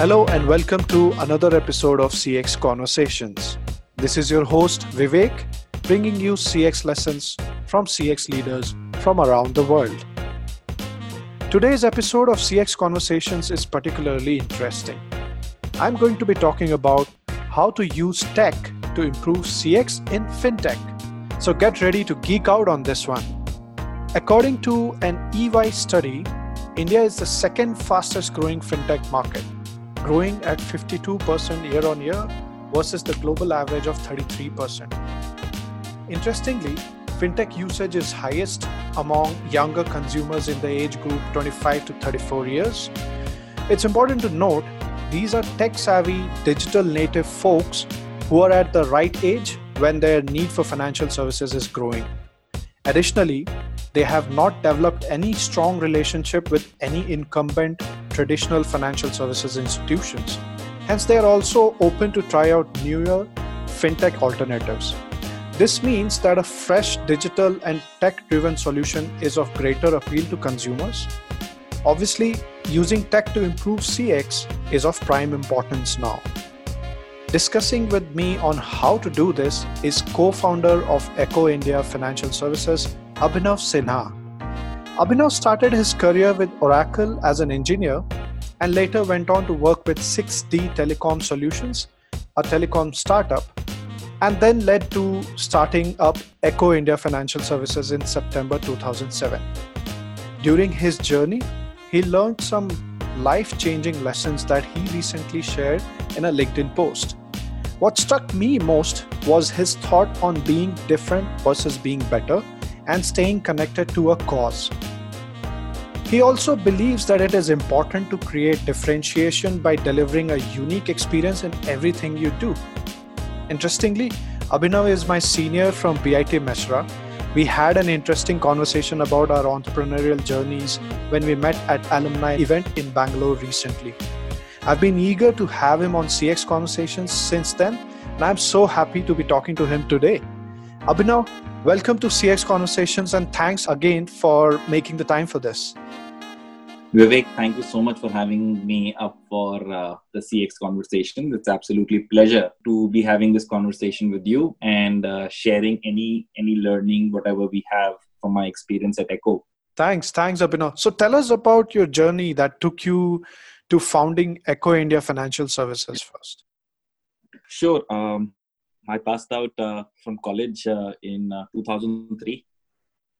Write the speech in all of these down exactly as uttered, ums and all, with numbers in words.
Hello and welcome to another episode of C X Conversations. This is your host Vivek, bringing you C X lessons from C X leaders from around the world. Today's episode of C X Conversations is particularly interesting. I'm going to be talking about how to use tech to improve C X in fintech. So get ready to geek out on this one. According to an E Y study, India is the second fastest growing fintech market, growing at fifty-two percent year on year versus the global average of thirty-three percent. Interestingly, fintech usage is highest among younger consumers in the age group twenty-five to thirty-four years. It's important to note these are tech-savvy, digital native folks who are at the right age when their need for financial services is growing. Additionally, they have not developed any strong relationship with any incumbent traditional financial services institutions. Hence, they are also open to try out newer fintech alternatives. This means that a fresh digital and tech-driven solution is of greater appeal to consumers. Obviously, using tech to improve C X is of prime importance now. Discussing with me on how to do this is co-founder of Eko India Financial Services, Abhinav Sinha. Abhinav started his career with Oracle as an engineer and later went on to work with six D Telecom Solutions, a telecom startup, and then led to starting up Eko India Financial Services in September two thousand seven. During his journey, he learned some life-changing lessons that he recently shared in a LinkedIn post. What struck me most was his thought on being different versus being better, and staying connected to a cause. He also believes that it is important to create differentiation by delivering a unique experience in everything you do. Interestingly, Abhinav is my senior from B I T Mesra. We had an interesting conversation about our entrepreneurial journeys when we met at alumni event in Bangalore recently. I've been eager to have him on C X Conversations since then, and I'm so happy to be talking to him today. Abhinav, welcome to C X Conversations and thanks again for making the time for this. Vivek, thank you so much for having me up for uh, the C X Conversations. It's absolutely a pleasure to be having this conversation with you and uh, sharing any any learning, whatever we have from my experience at Eko. Thanks, thanks Abhinav. So tell us about your journey that took you to founding Eko India Financial Services first. Sure. Um, I passed out uh, from college uh, in uh, two thousand three,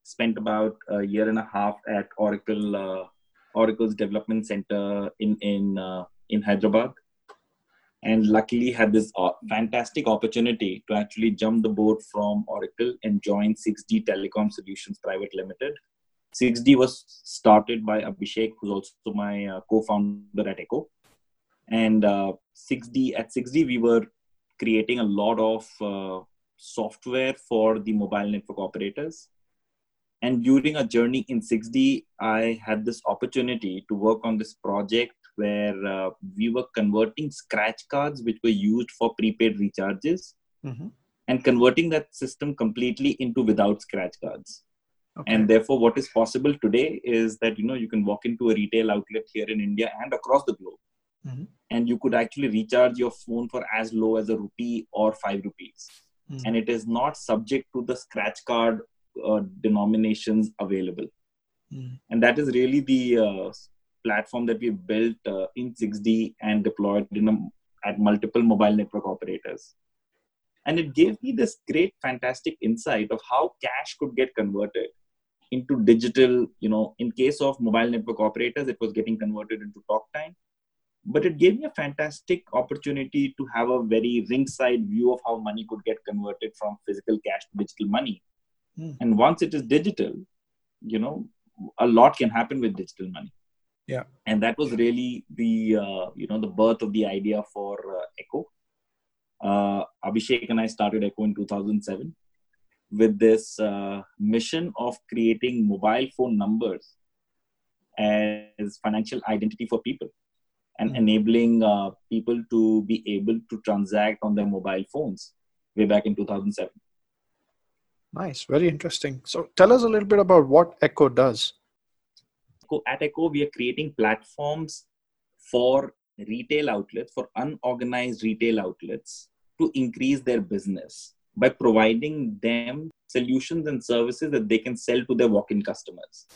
spent about a year and a half at Oracle, uh, Oracle's development center in, in, uh, in Hyderabad, and luckily had this uh, fantastic opportunity to actually jump the board from Oracle and join six D Telecom Solutions Private Limited. six D was started by Abhishek, who's also my uh, co-founder at Eko. And uh, six D at six D, we were creating a lot of uh, software for the mobile network operators. And during a journey in six D, I had this opportunity to work on this project where uh, we were converting scratch cards, which were used for prepaid recharges, mm-hmm. and converting that system completely into without scratch cards. Okay. And therefore, what is possible today is that, you know, you can walk into a retail outlet here in India and across the globe. Mm-hmm. And you could actually recharge your phone for as low as a rupee or five rupees. Mm-hmm. And it is not subject to the scratch card uh, denominations available. Mm-hmm. And that is really the uh, platform that we built uh, in six D and deployed in a, at multiple mobile network operators. And it gave me this great, fantastic insight of how cash could get converted into digital. You know, in case of mobile network operators, it was getting converted into talk time. But it gave me a fantastic opportunity to have a very ringside view of how money could get converted from physical cash to digital money. Mm. And once it is digital, you know, a lot can happen with digital money. Yeah. And that was really the, uh, you know, the birth of the idea for uh, Eko. Uh, Abhishek and I started Eko in two thousand seven with this uh, mission of creating mobile phone numbers as financial identity for people. And enabling uh, people to be able to transact on their mobile phones way back in two thousand seven. Nice, very interesting. So tell us a little bit about what Eko does. At Eko, we are creating platforms for retail outlets, for unorganized retail outlets to increase their business by providing them solutions and services that they can sell to their walk-in customers.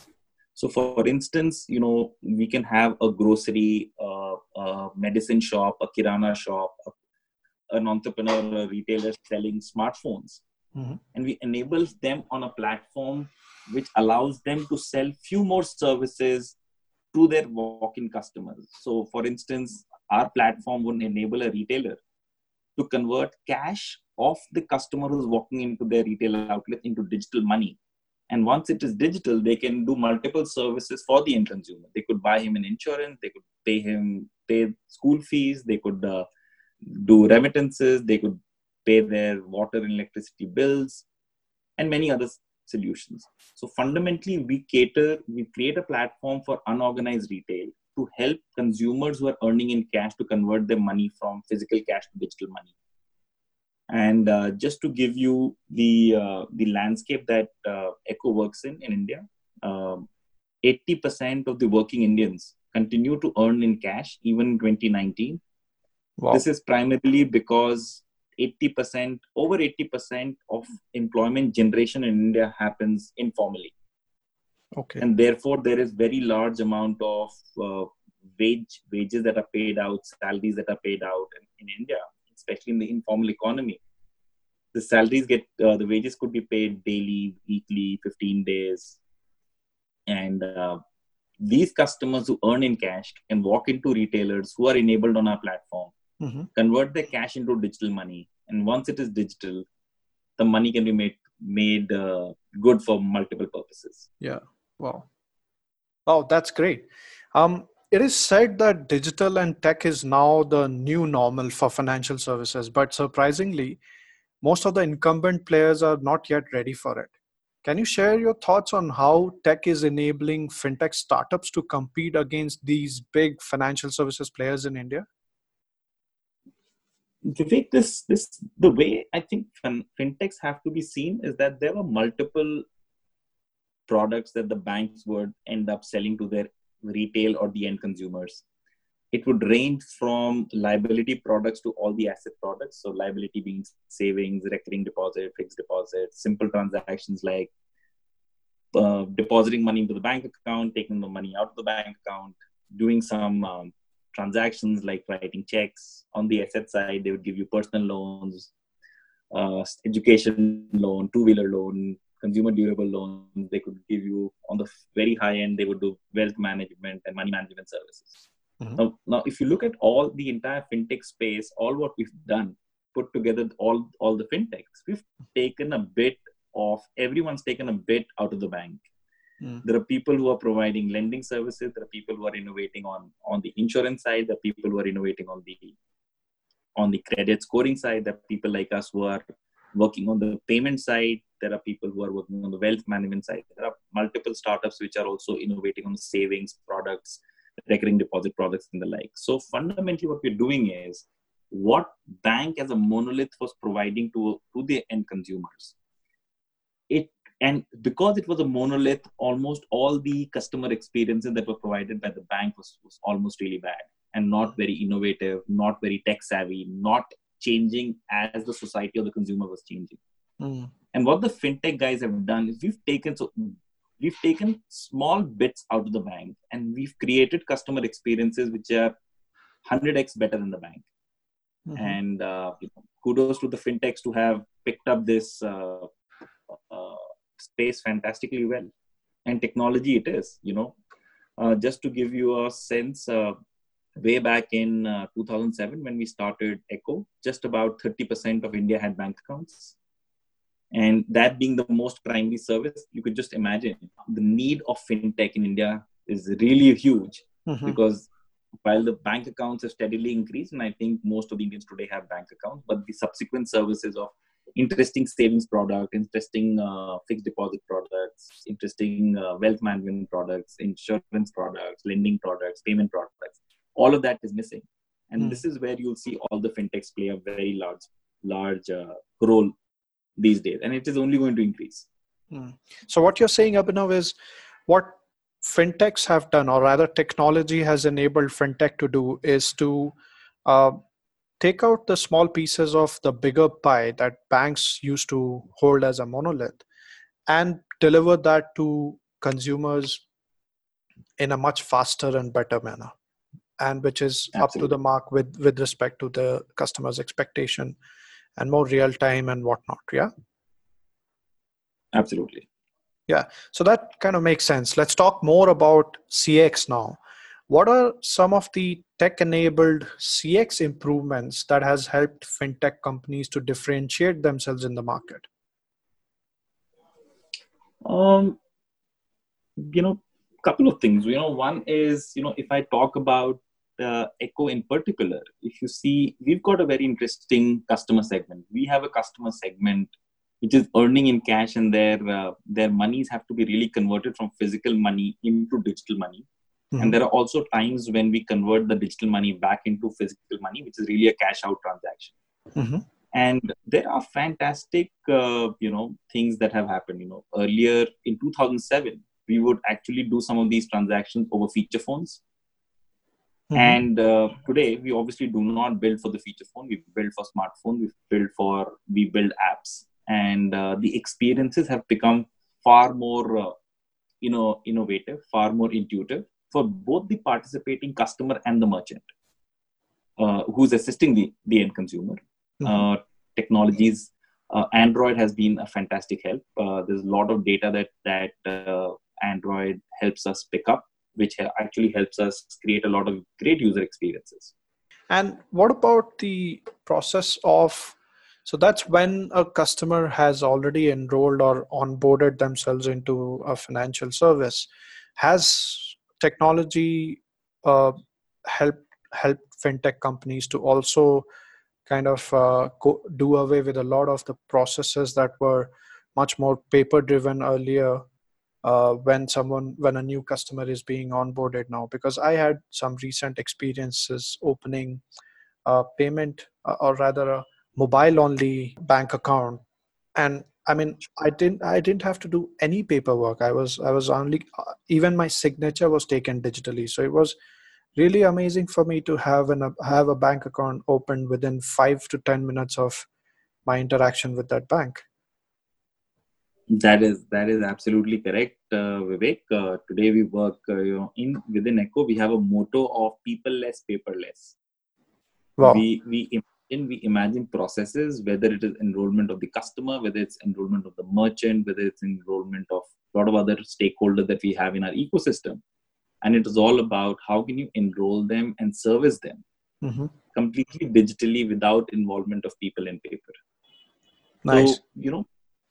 So for instance, you know, we can have a grocery, uh, a medicine shop, a kirana shop, an entrepreneur, a retailer selling smartphones. Mm-hmm. And we enable them on a platform which allows them to sell few more services to their walk-in customers. So for instance, our platform would enable a retailer to convert cash of the customer who's walking into their retail outlet into digital money. And once it is digital, they can do multiple services for the end consumer. They could buy him an insurance, they could pay him pay school fees, they could uh, do remittances, they could pay their water and electricity bills, and many other solutions. So fundamentally, we cater, we create a platform for unorganized retail to help consumers who are earning in cash to convert their money from physical cash to digital money. And uh, just to give you the uh, the landscape that uh, Eko works in in India, um, eighty percent of the working Indians continue to earn in cash even in twenty nineteen. Wow. This is primarily because eighty percent, over eighty percent of employment generation in India happens informally. Okay. And therefore, there is very large amount of uh, wage wages that are paid out, salaries that are paid out in, in India, especially in the informal economy. The salaries get, uh, the wages could be paid daily, weekly, fifteen days. And uh, these customers who earn in cash can walk into retailers who are enabled on our platform, mm-hmm. convert their cash into digital money. And once it is digital, the money can be made, made uh, good for multiple purposes. Yeah. Wow. Oh, that's great. Um, It is said that digital and tech is now the new normal for financial services, but surprisingly, most of the incumbent players are not yet ready for it. Can you share your thoughts on how tech is enabling fintech startups to compete against these big financial services players in India? Vivek, this, this, the way I think fintechs have to be seen is that there were multiple products that the banks would end up selling to their retail or the end consumers. It would range from liability products to all the asset products. So liability being savings, recurring deposit, fixed deposit, simple transactions like uh, depositing money into the bank account, taking the money out of the bank account, doing some um, transactions like writing checks. On the asset side, they would give you personal loans, uh, education loan, two-wheeler loan, consumer durable loans. They could give you on the very high end, they would do wealth management and money management services. Mm-hmm. Now, now, if you look at all the entire fintech space, all what we've done, put together all, all the fintechs, we've taken a bit of, everyone's taken a bit out of the bank. Mm-hmm. There are people who are providing lending services. There are people who are innovating on, on the insurance side. There are people who are innovating on the, on the credit scoring side. There are people like us who are working on the payment side. There are people who are working on the wealth management side. There are multiple startups which are also innovating on savings products, recurring deposit products and the like. So fundamentally what we're doing is what bank as a monolith was providing to, to the end consumers. It and because it was a monolith, almost all the customer experiences that were provided by the bank was, was almost really bad and not very innovative, not very tech savvy, not changing as the society or the consumer was changing. Mm. And what the fintech guys have done is we've taken so we've taken small bits out of the bank and we've created customer experiences which are one hundred x better than the bank. Mm-hmm. And uh, kudos to the fintechs to have picked up this uh, uh, space fantastically well. And technology it is, you know. Uh, just to give you a sense, uh, way back in uh, two thousand seven when we started Eko, just about thirty percent of India had bank accounts. And that being the most primary service, you could just imagine the need of fintech in India is really huge. Mm-hmm. Because while the bank accounts have steadily increased, and I think most of the Indians today have bank accounts, but the subsequent services of interesting savings product, interesting uh, fixed deposit products, interesting uh, wealth management products, insurance products, lending products, payment products, all of that is missing. And mm-hmm. this is where you'll see all the fintechs play a very large, large uh, role these days, and it is only going to increase. Mm. So what you're saying, Abhinav, is what fintechs have done, or rather technology has enabled fintech to do, is to uh, take out the small pieces of the bigger pie that banks used to hold as a monolith and deliver that to consumers in a much faster and better manner, and which is Absolutely. Up to the mark with, with respect to the customer's expectation and more real time and whatnot. Yeah. Absolutely. Yeah. So that kind of makes sense. Let's talk more about C X now. What are some of the tech-enabled C X improvements that has helped fintech companies to differentiate themselves in the market? Um, you know, couple of things. You know, one is, you know, if I talk about uh, Eko in particular, if you see, we've got a very interesting customer segment. We have a customer segment which is earning in cash, and their uh, their monies have to be really converted from physical money into digital money. Mm-hmm. And there are also times when we convert the digital money back into physical money, which is really a cash out transaction. Mm-hmm. And there are fantastic, uh, you know, things that have happened. You know, earlier in two thousand seven, we would actually do some of these transactions over feature phones. Mm-hmm. And uh, today, we obviously do not build for the feature phone. We build for smartphone. We build for we build apps. And uh, the experiences have become far more, uh, you know, innovative, far more intuitive for both the participating customer and the merchant, uh, who's assisting the, the end consumer. Mm-hmm. Uh, technologies, uh, Android has been a fantastic help. Uh, there's a lot of data that that uh, Android helps us pick up, which actually helps us create a lot of great user experiences. And what about the process of, so that's when a customer has already enrolled or onboarded themselves into a financial service. Has technology uh, helped help fintech companies to also kind of uh, go, do away with a lot of the processes that were much more paper-driven earlier? Uh, when someone, when a new customer is being onboarded now, because I had some recent experiences opening a payment uh, or rather a mobile-only bank account, and I mean, I didn't, I didn't have to do any paperwork. I was, I was only, even my signature was taken digitally. So it was really amazing for me to have an uh, have a bank account opened within five to ten minutes of my interaction with that bank. That is that is absolutely correct, uh, Vivek. Uh, today we work uh, you know, in within Eko. We have a motto of people-less, paperless. Wow. We we imagine we imagine processes, whether it is enrollment of the customer, whether it's enrollment of the merchant, whether it's enrollment of a lot of other stakeholders that we have in our ecosystem, and it is all about how can you enroll them and service them mm-hmm. completely digitally without involvement of people and paper. Nice. So, you know.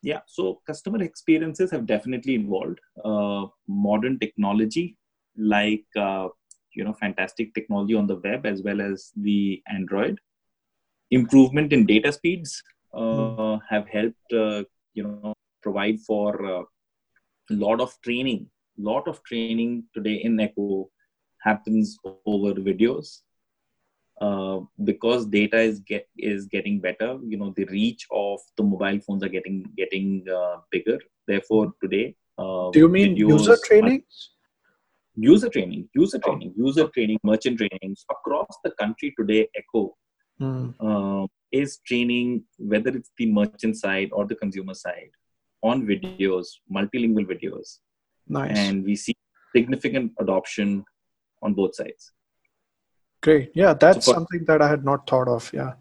Yeah, so customer experiences have definitely evolved. Uh, modern technology, like uh, you know, fantastic technology on the web as well as the Android. Improvement in data speeds uh, mm. have helped uh, you know provide for a uh, lot of training. Lot of training today in Eko happens over videos. Uh, because data is get, is getting better, you know, the reach of the mobile phones are getting getting uh, bigger. Therefore, today, uh, do you mean user training? User training, user training, oh. user training, merchant trainings across the country today. Eko mm. uh, is training, whether it's the merchant side or the consumer side, on videos, multilingual videos. Nice, and we see significant adoption on both sides. Great. Yeah, that's so for, something that I had not thought of. Yeah.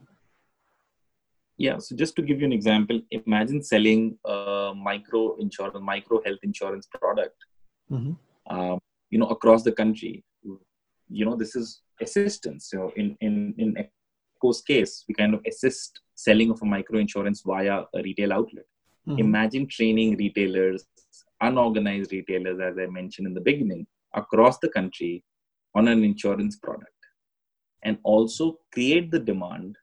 Yeah. So just to give you an example, imagine selling a micro insurance, micro health insurance product, mm-hmm. um, you know, across the country. You know, this is assistance. You know, in, in, in Eko's case, we kind of assist selling of a micro insurance via a retail outlet. Mm-hmm. Imagine training retailers, unorganized retailers, as I mentioned in the beginning, across the country on an insurance product. And also create the demand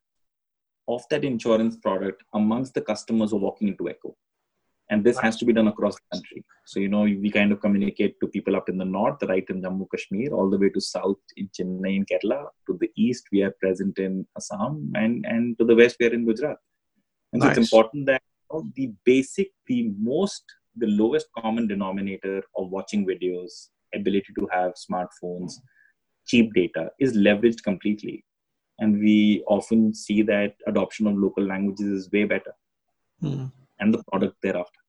of that insurance product amongst the customers who are walking into Eko. And this has to be done across the country. So, you know, we kind of communicate to people up in the north, right in Jammu, Kashmir, all the way to south in Chennai and Kerala. To the east, we are present in Assam. And, and to the west, we are in Gujarat. And nice. So it's important that you know, the basic, the most, the lowest common denominator of watching videos, ability to have smartphones, cheap data is leveraged completely. And we often see that adoption of local languages is way better mm. and the product thereafter.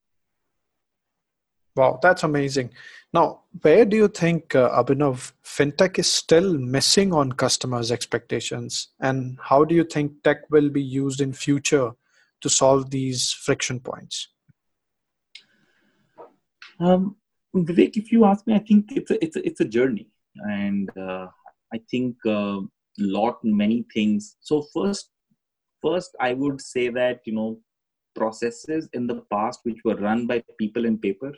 Wow, that's amazing. Now, where do you think, uh, Abhinav, fintech is still missing on customers' expectations? And how do you think tech will be used in future to solve these friction points? Um, Vivek, if you ask me, I think it's a, it's a, it's a journey. And uh, I think... Uh, lot many things. So first, first I would say that, you know, processes in the past which were run by people in paper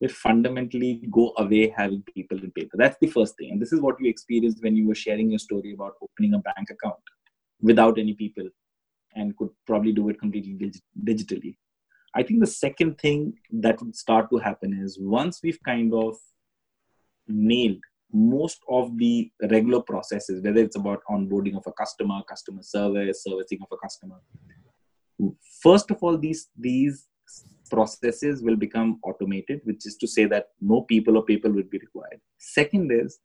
will fundamentally go away having people in paper. That's the first thing. And this is what you experienced when you were sharing your story about opening a bank account without any people and could probably do it completely dig- digitally. I think the second thing that would start to happen is once we've kind of nailed most of the regular processes, whether it's about onboarding of a customer, customer service, servicing of a customer. First of all, these, these processes will become automated, which is to say that no people or paper will be required. Second is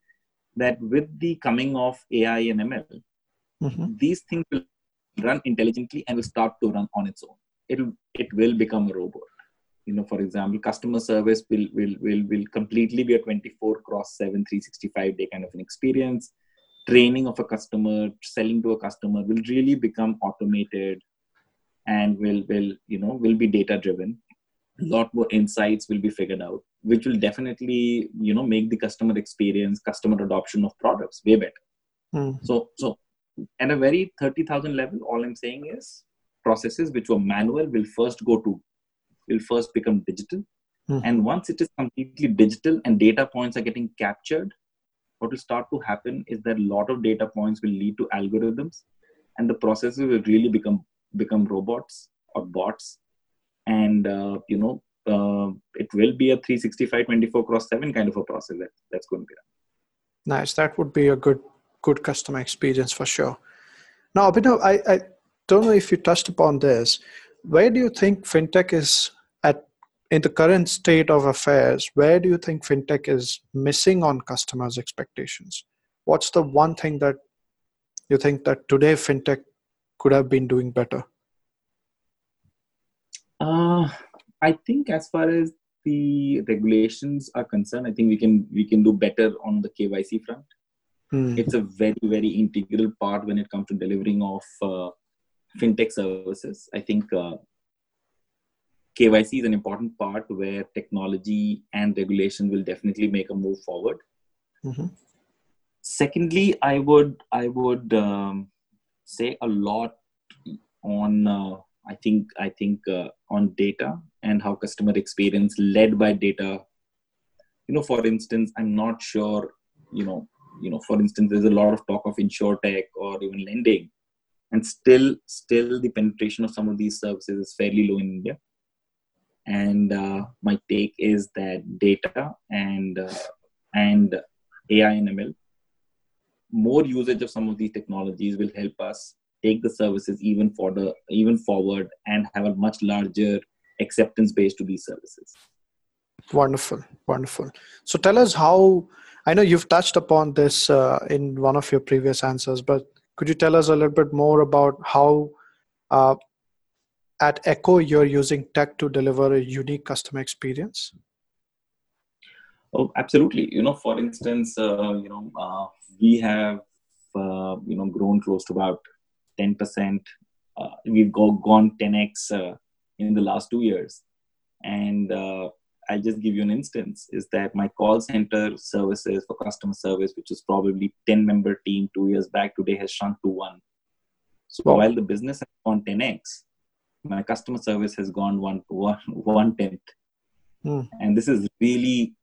that with the coming of A I and M L, mm-hmm. these things will run intelligently and will start to run on its own. It'll, it will become a robot. You know, for example, customer service will will will will completely be a twenty-four cross seven, three sixty-five day kind of an experience. Training of a customer, selling to a customer will really become automated and will, will you know, will be data driven. A lot more insights will be figured out, which will definitely, you know, make the customer experience, customer adoption of products way better. Mm. So, so at a very thirty thousand level, all I'm saying is processes which were manual will first go to will first become digital. Mm. And once it is completely digital and data points are getting captured, what will start to happen is that a lot of data points will lead to algorithms and the processes will really become become robots or bots. And, uh, you know, uh, it will be a three sixty-five, twenty-four cross seven kind of a process that, that's going to be done. Nice. That would be a good good customer experience for sure. Now, Abhinav, I, I don't know if you touched upon this. Where do you think fintech is at in the current state of affairs? Where do you think fintech is missing on customers' expectations? What's the one thing that you think that today fintech could have been doing better? Uh, I think as far as the regulations are concerned, I think we can we can do better on the K Y C front. Hmm. It's a very, very integral part when it comes to delivering of uh, fintech services. I think uh, K Y C is an important part where technology and regulation will definitely make a move forward. Mm-hmm. Secondly, I would I would um, say a lot on uh, I think I think uh, on data and how customer experience led by data. You know, for instance, I'm not sure. You know, you know, for instance, there's a lot of talk of insurtech or even lending. And still, still the penetration of some of these services is fairly low in India. And uh, my take is that data and uh, and A I and M L, more usage of some of these technologies will help us take the services even further, even forward, and have a much larger acceptance base to these services. Wonderful, wonderful. So tell us how. I know you've touched upon this uh, in one of your previous answers, but could you tell us a little bit more about how uh, at Eko you're using tech to deliver a unique customer experience? Oh, absolutely. You know, for instance, uh, you know, uh, we have, uh, you know, grown close to about ten percent. Uh, we've go, gone ten x uh, in the last two years. And uh, I'll just give you an instance is that my call center services for customer service, which is probably ten member team two years back, today has shrunk to one. So wow. While the business has gone ten x, my customer service has gone one, one, one tenth. Hmm. And this is really,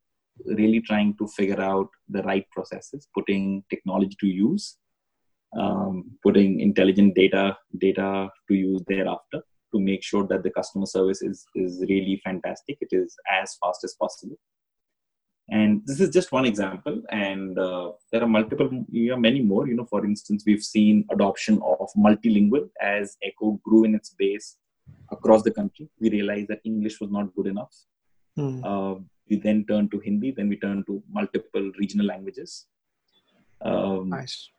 really trying to figure out the right processes, putting technology to use, um, putting intelligent data, data to use thereafter, to make sure that the customer service is, is really fantastic. It is as fast as possible. And this is just one example. And uh, there are multiple, you know, many more. You know, for instance, we've seen adoption of multilingual as Eko grew in its base across the country. We realized that English was not good enough. Mm. Uh, we then turned to Hindi, then we turned to multiple regional languages. Um, nice.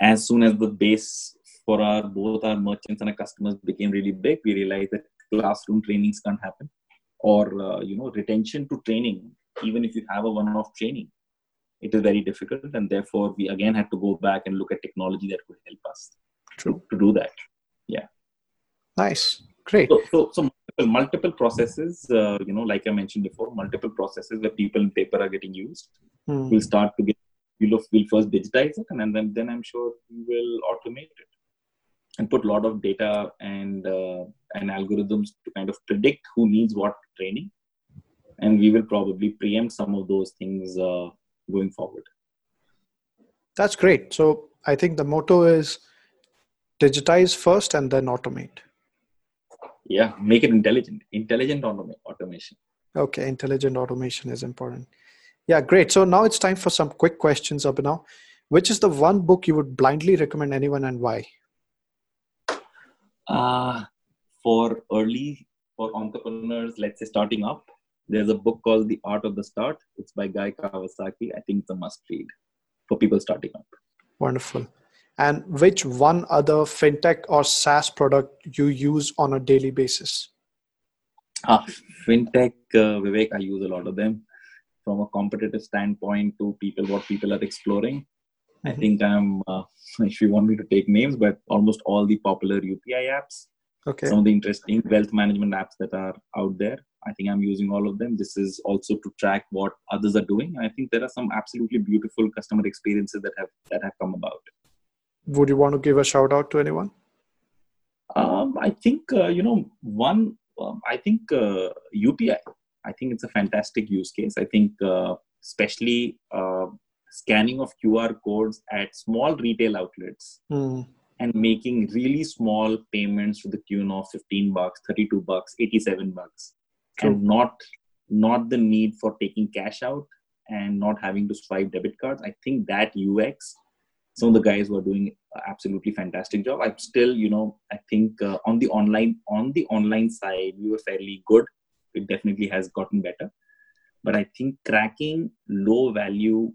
As soon as the base for our both our merchants and our customers became really big, we realized that classroom trainings can't happen, or uh, you know, retention to training. Even if you have a one-off training, it is very difficult, and therefore we again had to go back and look at technology that could help us True. To, to do that. Yeah. Nice. Great. So, so, so multiple, multiple processes, uh, you know, like I mentioned before, multiple processes where people and paper are getting used. Mm. We'll start to get, we'll, we'll first digitize it, and then, then I'm sure we will automate it and put a lot of data and, uh, and algorithms to kind of predict who needs what training. And we will probably preempt some of those things uh, going forward. That's great. So I think the motto is digitize first and then automate. Yeah, make it intelligent. Intelligent autom- automation. Okay, intelligent automation is important. Yeah, great. So now it's time for some quick questions, Abhinav. Which is the one book you would blindly recommend anyone and why? Uh, for early, for entrepreneurs, let's say starting up, there's a book called The Art of the Start. It's by Guy Kawasaki. I think it's a must read for people starting up. Wonderful. And which one other fintech or SaaS product you use on a daily basis? Ah, fintech, uh, Vivek, I use a lot of them. From a competitive standpoint to people, what people are exploring. Mm-hmm. I think I'm, uh, if you want me to take names, but almost all the popular U P I apps. Okay. Some of the interesting wealth management apps that are out there. I think I'm using all of them. This is also to track what others are doing. I think there are some absolutely beautiful customer experiences that have that have come about. Would you want to give a shout out to anyone? Um, I think, uh, you know, one, um, I think uh, U P I, I think it's a fantastic use case. I think uh, especially uh, scanning of Q R codes at small retail outlets mm. and making really small payments to the tune of fifteen bucks, thirty-two bucks, eighty-seven bucks, True. and not, not the need for taking cash out and not having to swipe debit cards. I think that U X, some of the guys were doing absolutely fantastic job. I'm still, you know, I think uh, on the online on the online side, we were fairly good. It definitely has gotten better. But I think cracking low value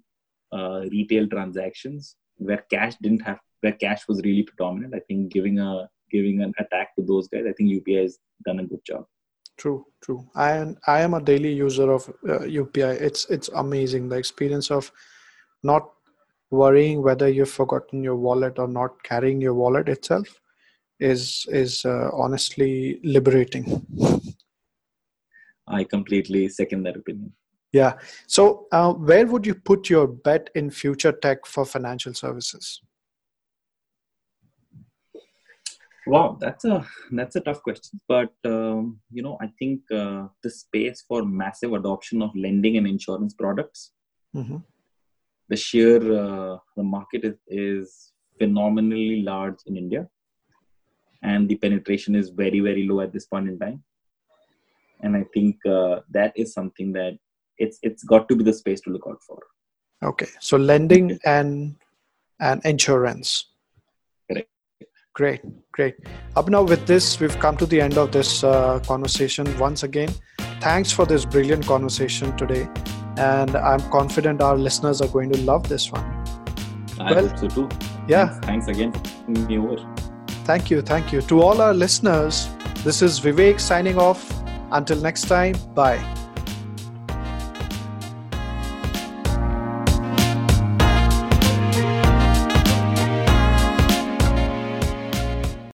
uh, retail transactions where cash didn't have where cash was really predominant, I think giving a giving an attack to those guys, I think U P I has done a good job. True, true. I am, I am a daily user of uh, U P I. It's it's amazing. The experience of not worrying whether you've forgotten your wallet or not, carrying your wallet itself is is uh, honestly liberating. I completely second that opinion. Yeah. So uh, where would you put your bet in future tech for financial services? Wow, that's a that's a tough question. But, um, you know, I think uh, the space for massive adoption of lending and insurance products, mm-hmm. The sheer uh, the market is, is phenomenally large in India, and the penetration is very, very low at this point in time. And I think uh, that is something that it's it's got to be the space to look out for. Okay, so lending okay. and and insurance. Correct. Great, great. Abhinav, with this, we've come to the end of this uh, conversation. Once again, thanks for this brilliant conversation today. And I'm confident our listeners are going to love this one. I well, hope so too. Yeah. Thanks, thanks again for having me over. Thank you. Thank you. To all our listeners, this is Vivek signing off. Until next time, bye.